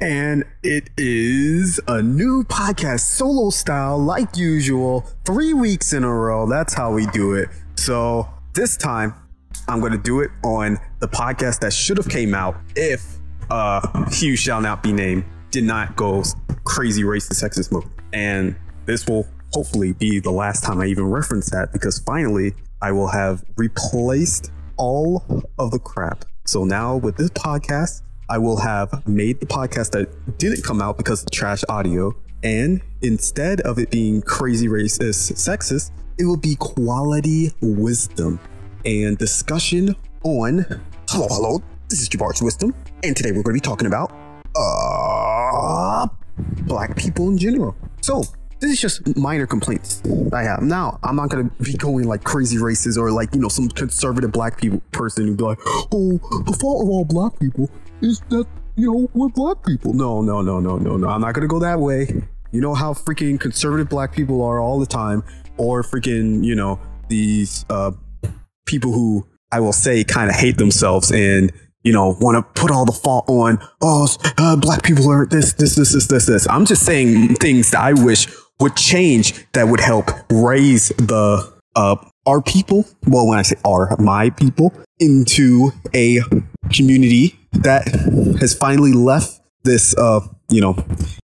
And it is a new podcast, solo style, like usual, 3 weeks in a row. That's how we do it. So this time, I'm going to do it on the podcast that should have came out if Hugh Shall Not Be Named did not go crazy racist sexist mode. And this will hopefully be the last time I even reference that, because finally I will have replaced all of the crap. So now with this podcast, I will have made the podcast that didn't come out because of trash audio, and instead of it being crazy racist sexist, it will be quality wisdom and discussion on hello, this is Jabari's Wisdom, and today we're going to be talking about black people in general. So this is just minor complaints I have. Now, I'm not going to be going like crazy racist or like, you know, some conservative black people person who'd be like, oh, the fault of all black people is that, you know, we're black people. No. I'm not going to go that way. You know how freaking conservative black people are all the time, or freaking, you know, these people who I will say kind of hate themselves and, you know, want to put all the fault on, black people are this. I'm just saying things that I wish would change that would help raise the our people. Well, when I say our, my people, into a community that has finally left this, you know,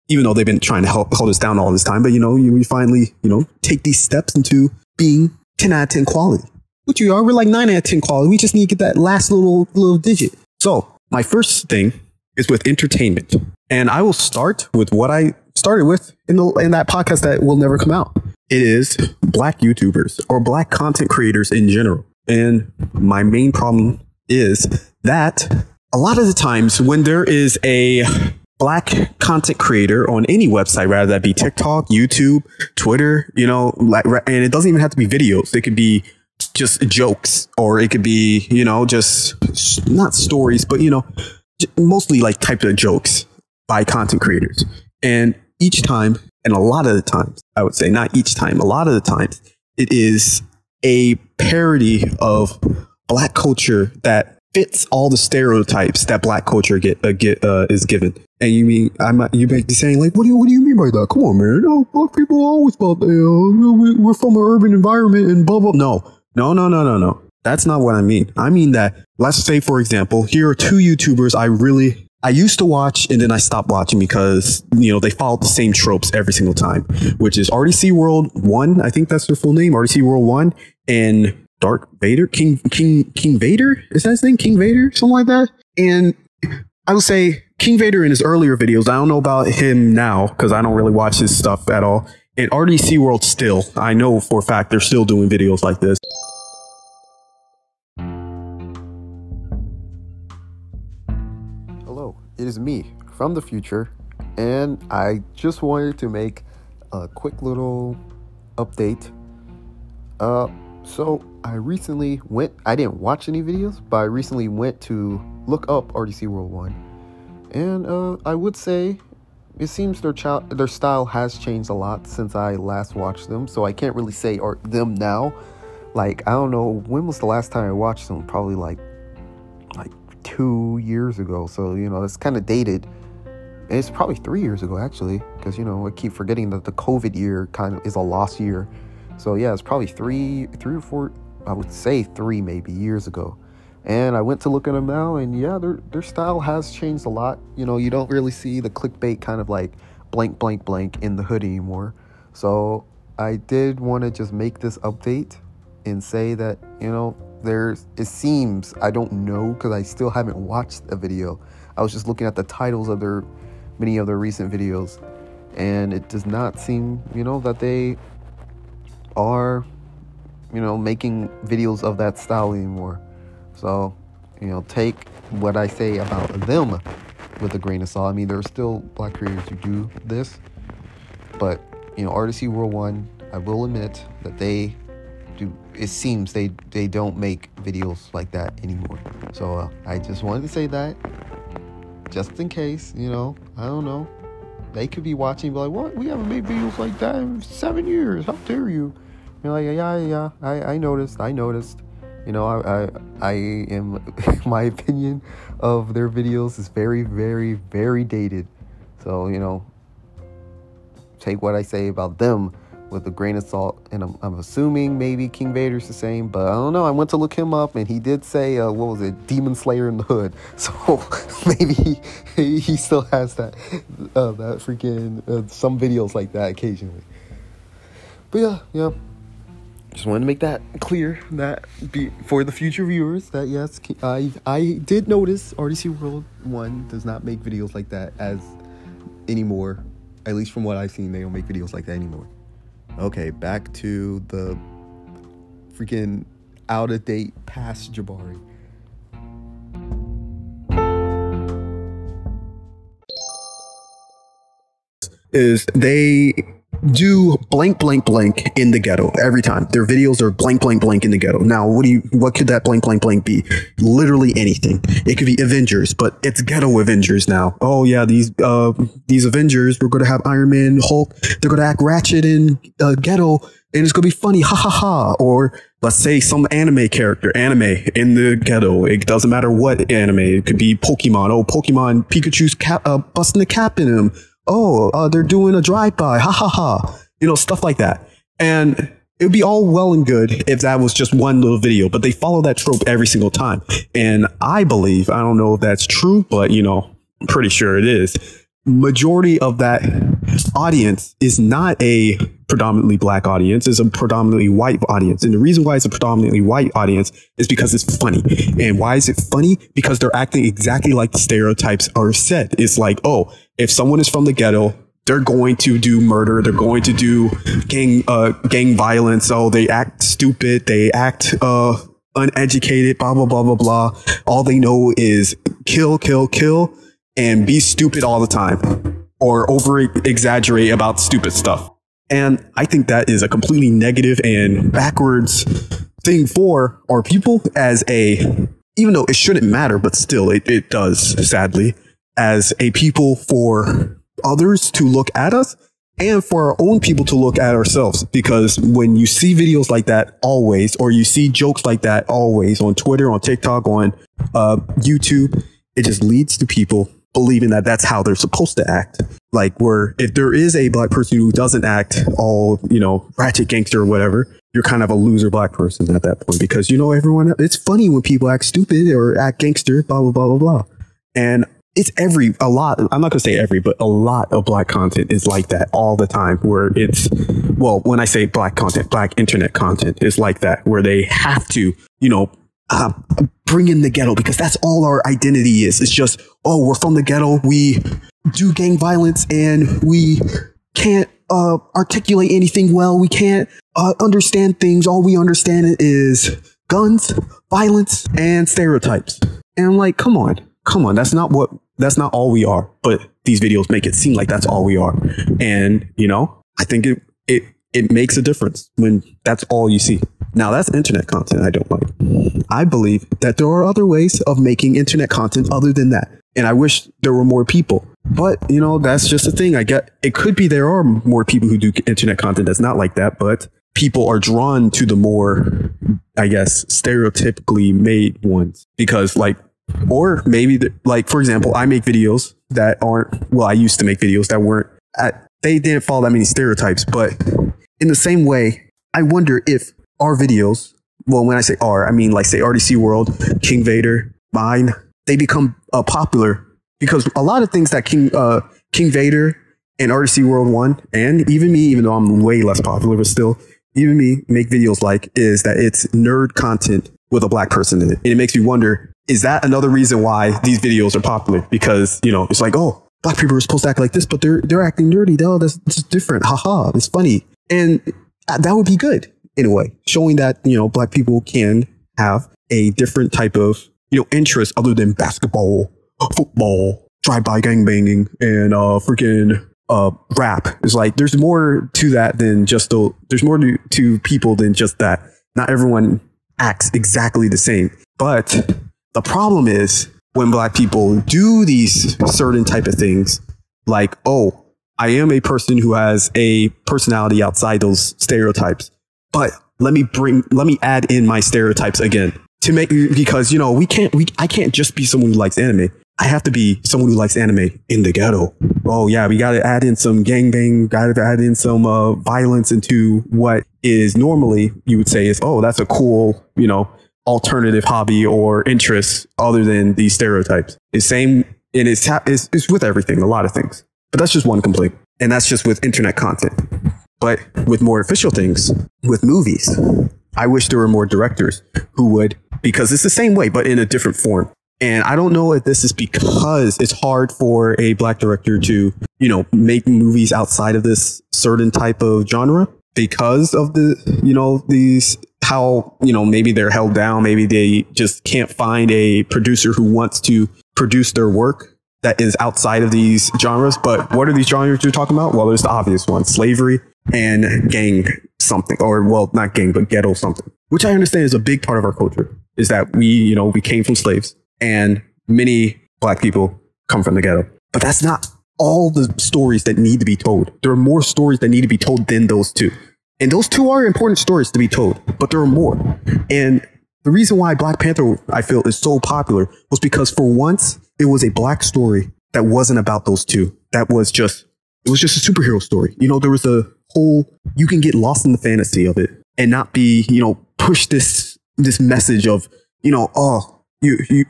even though they've been trying to hold us down all this time. But, you know, we finally, you know, take these steps into being 10 out of 10 quality, which we are. We're like 9 out of 10 quality. We just need to get that last little digit. So my first thing is with entertainment, and I will start with what I started with in that podcast that will never come out. It is black YouTubers or black content creators in general. And my main problem is that a lot of the times when there is a black content creator on any website, rather that be TikTok, YouTube, Twitter, you know, and it doesn't even have to be videos. It could be just jokes, or it could be, you know, just not stories, but, you know, mostly like types of jokes by content creators. And each time, and a lot of the times, I would say not each time, a lot of the times, it is a parody of black culture that fits all the stereotypes that black culture is given. And you mean, you might be saying like, what do you mean by that? Come on, man. Oh, black people are always about, we're from an urban environment and blah blah. No. That's not what I mean. I mean that, let's say, for example, here are two YouTubers I used to watch and then I stopped watching because, you know, they followed the same tropes every single time, which is RDC World 1. I think that's their full name, RDC World 1, and Dark Vader, King Vader. Is that his name? King Vader, something like that. And I would say King Vader in his earlier videos. I don't know about him now because I don't really watch his stuff at all. And RDC World still, I know for a fact, they're still doing videos like this. Hello, it is me from the future, and I just wanted to make a quick little update. So I didn't watch any videos, but I recently went to look up RDC World 1, and I would say it seems their style has changed a lot since I last watched them, so I can't really say them now. Like, I don't know, when was the last time I watched them? Probably like 2 years ago, so, you know, that's kind of dated. And it's probably 3 years ago, actually, because, you know, I keep forgetting that the COVID year kind of is a lost year. So, yeah, it's probably three or four, I would say three maybe, years ago. And I went to look at them now, and yeah, their style has changed a lot. You know, you don't really see the clickbait kind of like blank, blank, blank in the hood anymore. So I did want to just make this update and say that, you know, it seems, I don't know, because I still haven't watched a video. I was just looking at the titles of many of their recent videos, and it does not seem, you know, that they are, you know, making videos of that style anymore. So, you know, take what I say about them with a grain of salt. I mean, there are still black creators who do this, but, you know, RDC World 1, I will admit that they do, it seems they don't make videos like that anymore. So I just wanted to say that, just in case, you know, I don't know, they could be watching and be like, what? We haven't made videos like that in 7 years. How dare you? You're like, yeah, I noticed. You know, I am, my opinion of their videos is very, very, very dated. So, you know, take what I say about them with a grain of salt. And I'm assuming maybe King Vader's the same, but I don't know. I went to look him up, and he did say, what was it? Demon Slayer in the Hood. So maybe he still has that freaking, some videos like that occasionally. But yeah. Just wanted to make that clear, that for the future viewers, that yes, I did notice RDC World 1 does not make videos like that as anymore. At least from what I've seen, they don't make videos like that anymore. Okay, back to the freaking out-of-date past Jabari. Is they do blank blank blank in the ghetto every time. Their videos are blank blank blank in the ghetto. Now what could that blank blank blank be? Literally anything. It could be Avengers, but it's ghetto Avengers now. Oh yeah, these Avengers, we're gonna have Iron Man, Hulk, they're gonna act ratchet in ghetto, and it's gonna be funny, ha ha ha. Or let's say some anime in the ghetto. It doesn't matter what anime. It could be Pokemon. Oh, Pokemon, Pikachu's busting a cap in him. Oh, they're doing a drive-by, ha ha ha, you know, stuff like that. And it would be all well and good if that was just one little video, but they follow that trope every single time. And I believe, I don't know if that's true, but, you know, I'm pretty sure it is. Majority of that audience is not a predominantly black audience, it's a predominantly white audience. And the reason why it's a predominantly white audience is because it's funny. And why is it funny? Because they're acting exactly like the stereotypes are said. It's like, oh, if someone is from the ghetto, they're going to do murder, they're going to do gang violence, oh, they act stupid, they act uneducated, blah blah blah blah blah. All they know is kill, kill, kill, and be stupid all the time, or over exaggerate about stupid stuff. And I think that is a completely negative and backwards thing for our people, as a, even though it shouldn't matter, but still it does, sadly, as a people, for others to look at us and for our own people to look at ourselves. Because when you see videos like that always, or you see jokes like that always on Twitter, on TikTok, on YouTube, it just leads to people believing that that's how they're supposed to act. Like, where if there is a black person who doesn't act all, you know, ratchet gangster or whatever, you're kind of a loser black person at that point, because, you know, everyone, it's funny when people act stupid or act gangster, blah blah blah blah blah. And it's a lot, I'm not gonna say every, but a lot of black content is like that all the time, where it's, well, when I say black content, black internet content is like that, where they have to, you know, bring in the ghetto, because that's all our identity is. It's just, oh, we're from the ghetto, we do gang violence, and we can't articulate anything well, we can't understand things, all we understand is guns, violence, and stereotypes. And I'm like, come on, that's not all we are, but these videos make it seem like that's all we are. And, you know, I think it makes a difference when that's all you see. Now, that's internet content I don't like. I believe that there are other ways of making internet content other than that. And I wish there were more people. But, you know, that's just the thing. I get it could be there are more people who do internet content that's not like that, but people are drawn to the more, I guess, stereotypically made ones. Because, like, or maybe, like, for example, I make videos that aren't, well, I used to make videos that weren't, they didn't follow that many stereotypes. But in the same way, I wonder if our videos, well, when I say our, I mean, like, say RDC World, King Vader, mine, they become popular because a lot of things that King Vader and RDC World 1, and even me, even though I'm way less popular, but still, even me make videos like, is that it's nerd content with a black person in it. And it makes me wonder, is that another reason why these videos are popular? Because, you know, it's like, oh, black people are supposed to act like this, but they're acting nerdy. Oh, that's different. Haha, it's funny. And that would be good in a way, showing that, you know, black people can have a different type of, you know, interest other than basketball, football, drive-by gangbanging, and freaking rap. It's like, there's more to that than just there's more to people than just that. Not everyone acts exactly the same. But the problem is when black people do these certain type of things, like, oh, I am a person who has a personality outside those stereotypes, but let me add in my stereotypes again. to make, because, you know, I can't just be someone who likes anime. I have to be someone who likes anime in the ghetto. Oh yeah, we got to add in some gangbang, got to add in some violence into what is normally, you would say is, oh, that's a cool, you know, alternative hobby or interest other than these stereotypes. It's same, and it's with everything, a lot of things. But that's just one complaint. And that's just with internet content. But with more official things, with movies, I wish there were more directors who would, because it's the same way, but in a different form. And I don't know if this is because it's hard for a black director to, you know, make movies outside of this certain type of genre because of the, you know, these, how, you know, maybe they're held down. Maybe they just can't find a producer who wants to produce their work that is outside of these genres. But what are these genres you're talking about? Well, there's the obvious one, slavery and gang something, or, well, not gang, but ghetto something, which I understand is a big part of our culture, is that we, you know, we came from slaves. And many black people come from the ghetto. But that's not all the stories that need to be told. There are more stories that need to be told than those two. And those two are important stories to be told, but there are more. And the reason why Black Panther, I feel, is so popular was because for once, it was a black story that wasn't about those two. That was just, it was just a superhero story. You know, there was a whole, you can get lost in the fantasy of it and not be, you know, push this message of, you know, oh, you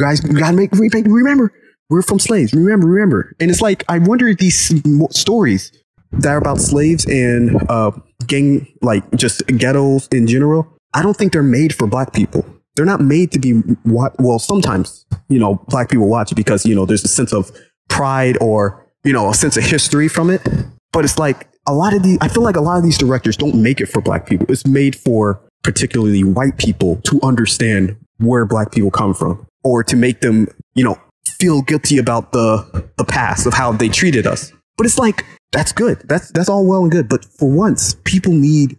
guys gotta make remember, we're from slaves. Remember. And it's like, I wonder if these stories that are about slaves and gang, like just ghettos in general, I don't think they're made for black people. They're not made to be, well, sometimes, you know, black people watch it because, you know, there's a sense of pride or, you know, a sense of history from it. But it's like I feel like a lot of these directors don't make it for black people. It's made for particularly white people to understand where black people come from, or to make them, you know, feel guilty about the past of how they treated us. But it's like, that's good. That's all well and good. But for once, black people need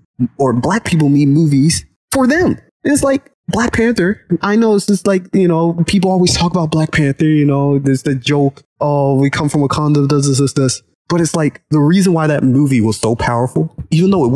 movies for them. And it's like Black Panther. I know it's just like, you know, people always talk about Black Panther, you know, there's the joke, oh, we come from Wakanda, this. But it's like the reason why that movie was so powerful, even though it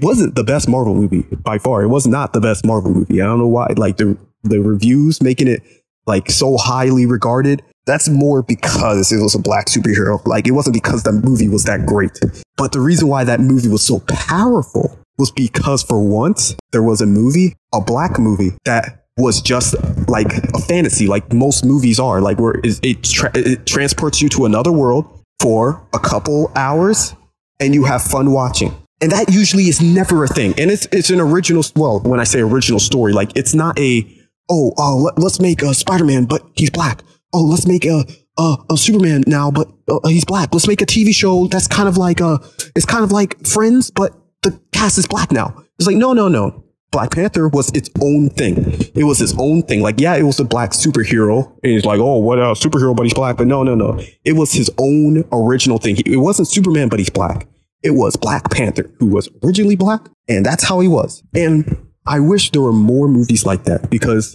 wasn't the best Marvel movie by far. It was not the best Marvel movie. I don't know why, like the reviews making it like so highly regarded. That's more because it was a black superhero. Like, it wasn't because the movie was that great. But the reason why that movie was so powerful was because for once there was a movie, a black movie, that was just like a fantasy, like most movies are, like where it transports you to another world for a couple hours and you have fun watching. And that usually is never a thing. And it's an original, well, when I say original story, like it's not a, let's make a Spider-Man, but he's black. Oh, let's make a Superman now, but he's black. Let's make a TV show that's kind of like it's kind of like Friends, but the cast is black now. It's like, no. Black Panther was its own thing. It was its own thing. Like, yeah, it was a black superhero. And it's like, oh, what a superhero, but he's black. But no. It was his own original thing. It wasn't Superman, but he's black. It was Black Panther, who was originally black. And that's how he was. And I wish there were more movies like that, because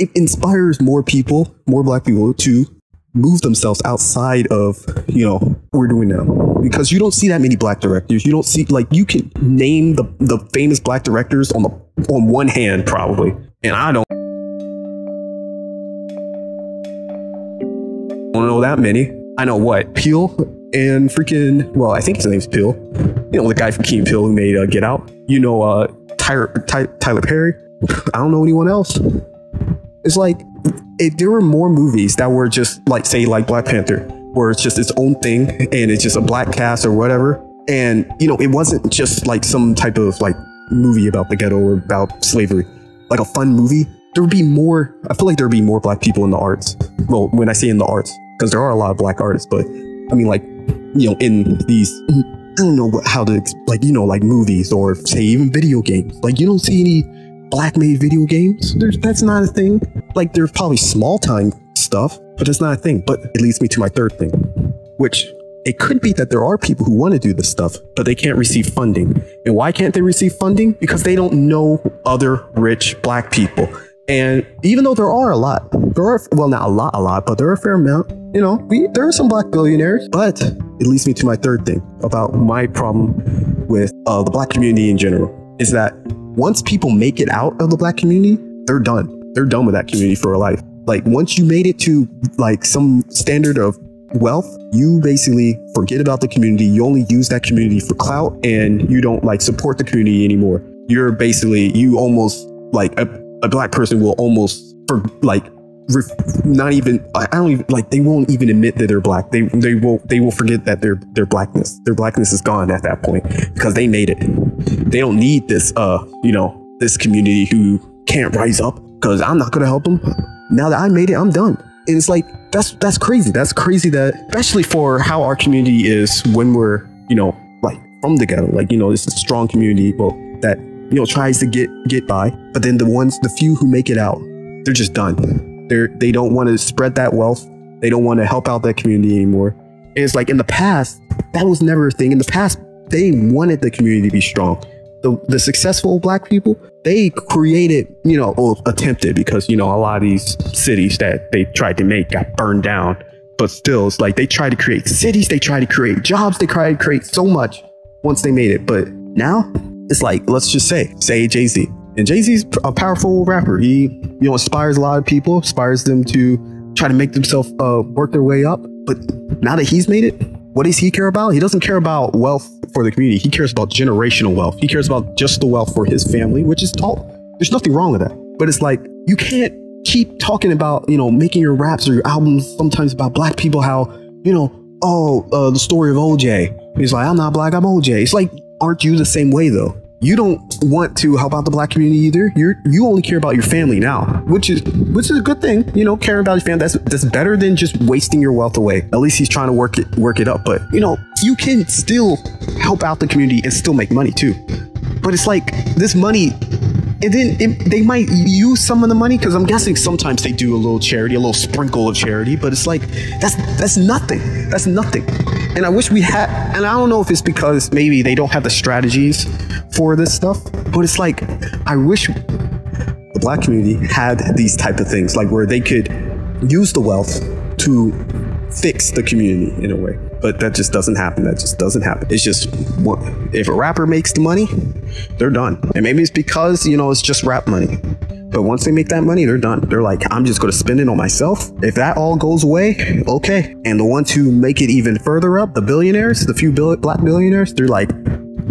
it inspires more people, more black people, to move themselves outside of, you know, what we're doing now, because you don't see that many black directors. You don't see, like, you can name the famous black directors on one hand probably, and I don't know that many. I know what Peele and freaking, well, I think his name's Peele, you know, the guy from Key Peele who made Get Out, you know, Tyler Perry. I don't know anyone else. It's like, if there were more movies that were just like, say, like Black Panther, where it's just its own thing and it's just a black cast or whatever. And, you know, it wasn't just like some type of like movie about the ghetto or about slavery, like a fun movie. There would be more. I feel like there'd be more black people in the arts. Well, when I say in the arts, because there are a lot of black artists, but I mean, like, you know, in these, I don't know how to, like, you know, like movies or say even video games, like you don't see any black made video games. That's not a thing. Like, there's probably small time stuff, but that's not a thing. But it leads me to my third thing, which it could be that there are people who want to do this stuff, but they can't receive funding. And why can't they receive funding? Because they don't know other rich black people. And even though there are a lot, there are, well, not a lot, but there are a fair amount, you know, there are some black billionaires. But it leads me to my third thing about my problem with the black community in general, is that once people make it out of the black community, they're done. They're done with that community for life. Like, once you made it to like some standard of wealth, you basically forget about the community. You only use that community for clout, and you don't like support the community anymore. You're basically, you almost like a black person will almost for like not even, I don't even like, they won't even admit that they're black. They will forget that their blackness is gone at that point, because they made it. They don't need this this community who can't rise up, because I'm not gonna help them. Now that I made it, I'm done. And it's like, that's crazy. That's crazy, that especially for how our community is when we're, like from the ghetto. Like, it's a strong community, well, that, tries to get by. But then the few who make it out, they're just done. They don't want to spread that wealth. They don't want to help out that community anymore. And it's like, in the past, that was never a thing. In the past, they wanted the community to be strong. The successful black people, they created, attempted, because, a lot of these cities that they tried to make got burned down. But still, it's like, they tried to create cities, they tried to create jobs, they tried to create so much once they made it. But now it's like, let's just say Jay-Z. And Jay-Z's a powerful rapper. He, inspires a lot of people, inspires them to try to make themselves work their way up. But now that he's made it, what does he care about? He doesn't care about wealth for the community. He cares about generational wealth. He cares about just the wealth for his family, which is all. There's nothing wrong with that. But it's like, you can't keep talking about, making your raps or your albums sometimes about black people, how, the story of OJ. He's like, I'm not black, I'm OJ. It's like, aren't you the same way though? You don't want to help out the black community either. You only care about your family now, which is a good thing. Caring about your family, that's better than just wasting your wealth away. At least he's trying to work it up. But you can still help out the community and still make money too. But it's like, this money, and then they might use some of the money, because I'm guessing sometimes they do a little charity, a little sprinkle of charity. But it's like, that's nothing. That's nothing. And I wish we had, and I don't know if it's because maybe they don't have the strategies for this stuff, but it's like, I wish the black community had these type of things, like where they could use the wealth to fix the community in a way. But that just doesn't happen. It's just, if a rapper makes the money, they're done. And maybe it's because, it's just rap money. But once they make that money, they're done. They're like, I'm just going to spend it on myself. If that all goes away, okay. And the ones who make it even further up, the billionaires, the few black billionaires, they're like,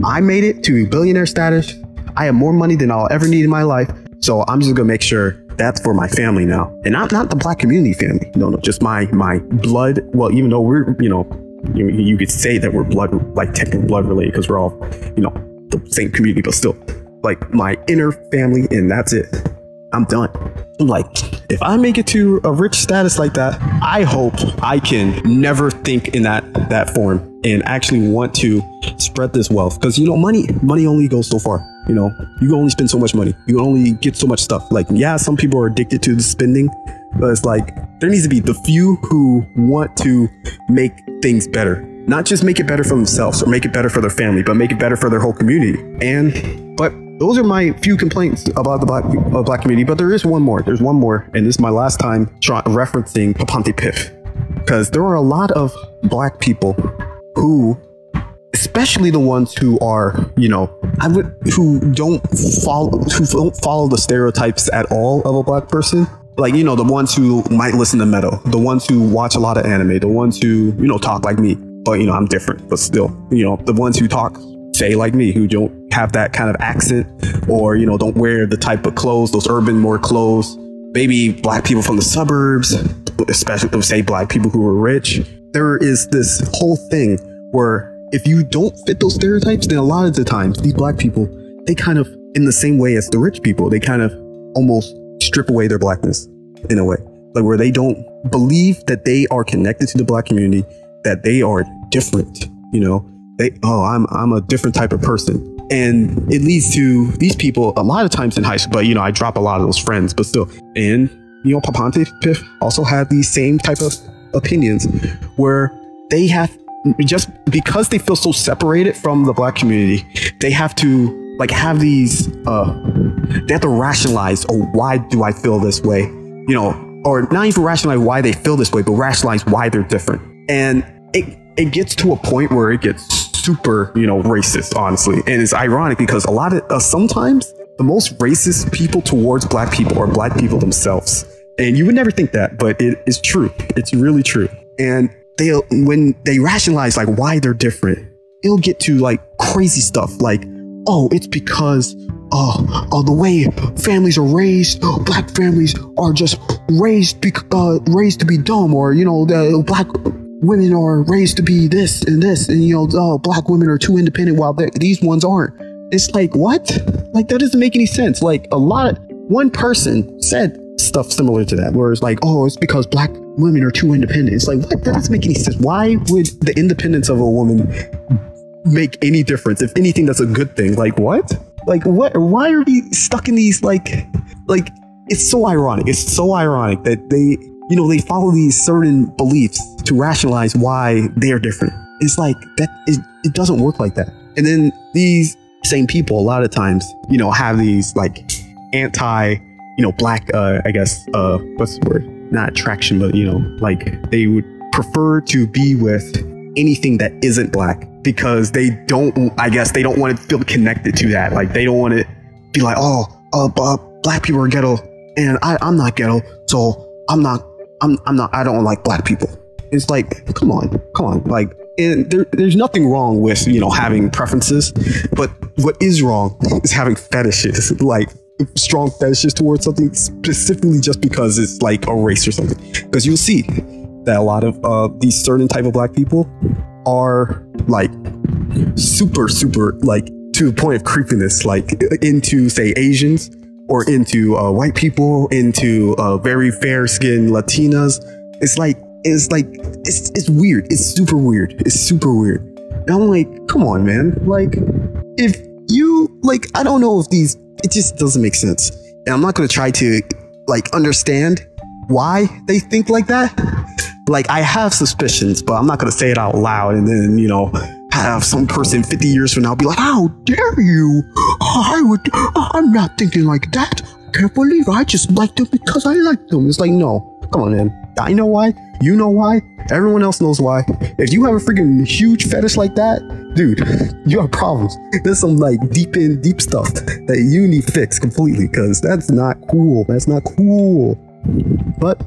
I made it to billionaire status. I have more money than I'll ever need in my life. So I'm just going to make sure that's for my family now. And not the black community family. No, just my blood. Well, even though we're, you could say that we're blood, like technically blood related, because we're all, the same community, but still, like my inner family, and that's it. I'm done. I'm like, if I make it to a rich status like that, I hope I can never think in that form and actually want to spread this wealth. Because, money only goes so far. You can only spend so much money. You can only get so much stuff. Like, yeah, some people are addicted to the spending, but it's like, there needs to be the few who want to make things better. Not just make it better for themselves or make it better for their family, but make it better for their whole community. Those are my few complaints about the black community, but there is one more. There's one more, and this is my last time referencing Papanti Piff, because there are a lot of black people who, especially the ones who are, who don't follow the stereotypes at all of a black person. Like, the ones who might listen to metal, the ones who watch a lot of anime, the ones who, talk like me, but, I'm different, but still, the ones who talk, say like me, who don't have that kind of accent, or don't wear the type of clothes, those urban more clothes, maybe black people from the suburbs, especially say black people who are rich. There is this whole thing where if you don't fit those stereotypes, then a lot of the times these black people, they kind of, in the same way as the rich people, they kind of almost strip away their blackness in a way, like where they don't believe that they are connected to the black community, that they are different. I'm a different type of person. And it leads to these people a lot of times in high school, but I drop a lot of those friends, but still. And, Papanti Piff also had these same type of opinions, where they have, just because they feel so separated from the black community, they have to have these, they have to rationalize, oh, why do I feel this way? Or not even rationalize why they feel this way, but rationalize why they're different. And it gets to a point where it gets super, racist, honestly. And it's ironic because a lot of sometimes the most racist people towards black people are black people themselves. And you would never think that, but it is true. It's really true. And when they rationalize like why they're different, it'll get to like crazy stuff like, oh, it's because the way families are raised, black families are just raised to be dumb, or, you know, the black women are raised to be this and this, and, you know, black women are too independent while these ones aren't. It's like, what? Like, that doesn't make any sense. Like, one person said stuff similar to that, where it's like, oh, it's because black women are too independent. It's like, what? That doesn't make any sense. Why would the independence of a woman make any difference? If anything, that's a good thing. Like, what? Like, what? Why are we stuck in these, like, it's so ironic. It's so ironic that they, you know, they follow these certain beliefs to rationalize why they are different. It's like, that is, it doesn't work like that. And then these same people a lot of times, you know, have these like anti, you know, black, I guess, what's the word? Not attraction, but, you know, like they would prefer to be with anything that isn't black because they don't, I guess they don't want to feel connected to that. Like they don't want to be like, oh, black people are ghetto and I'm not ghetto. So I don't like black people. It's like, come on. Like, and there's nothing wrong with, you know, having preferences, but what is wrong is having fetishes, like strong fetishes towards something specifically just because it's like a race or something. Because you'll see that a lot of these certain type of black people are like super, like to the point of creepiness, like into, say, Asians or into white people, into very fair-skinned Latinas. It's weird. It's super weird. And I'm like, come on, man. Like, if you, like, I don't know if these, it just doesn't make sense. And I'm not going to try to, like, understand why they think like that. Like, I have suspicions, but I'm not going to say it out loud and then, you know, have some person 50 years from now be like, how dare you? I'm not thinking like that. I can't believe I just like them because I like them. It's like, no. Come on, man. I know why. You know why. Everyone else knows why. If you have a freaking huge fetish like that, dude, you have problems. There's some like deep stuff that you need fixed completely because that's not cool. But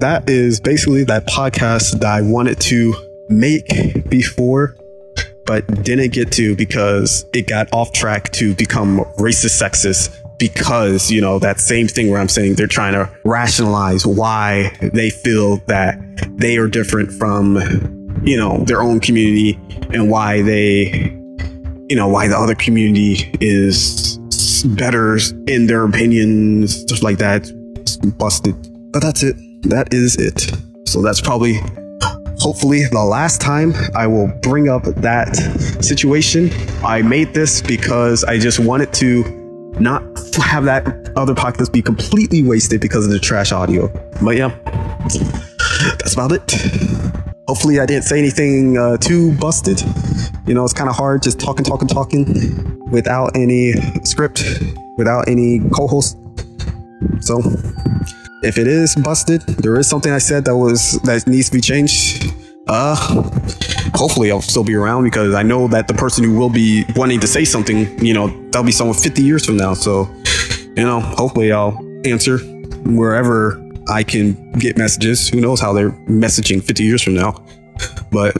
that is basically that podcast that I wanted to make before, but didn't get to because it got off track to become racist, sexist. Because, you know, that same thing where I'm saying they're trying to rationalize why they feel that they are different from, you know, their own community and why they, you know, why the other community is better in their opinions, stuff like that. It's busted. But that's it. That is it. So that's probably, hopefully, the last time I will bring up that situation. I made this because I just wanted to not have that other podcast be completely wasted because of the trash audio. But yeah, that's about it. Hopefully I didn't say anything too busted. You know, it's kind of hard just talking without any script, without any co-host. So if it is busted, there is something I said that needs to be changed. Hopefully I'll still be around because I know that the person who will be wanting to say something, you know, that'll be someone 50 years from now. So, you know, hopefully I'll answer wherever I can get messages. Who knows how they're messaging 50 years from now. But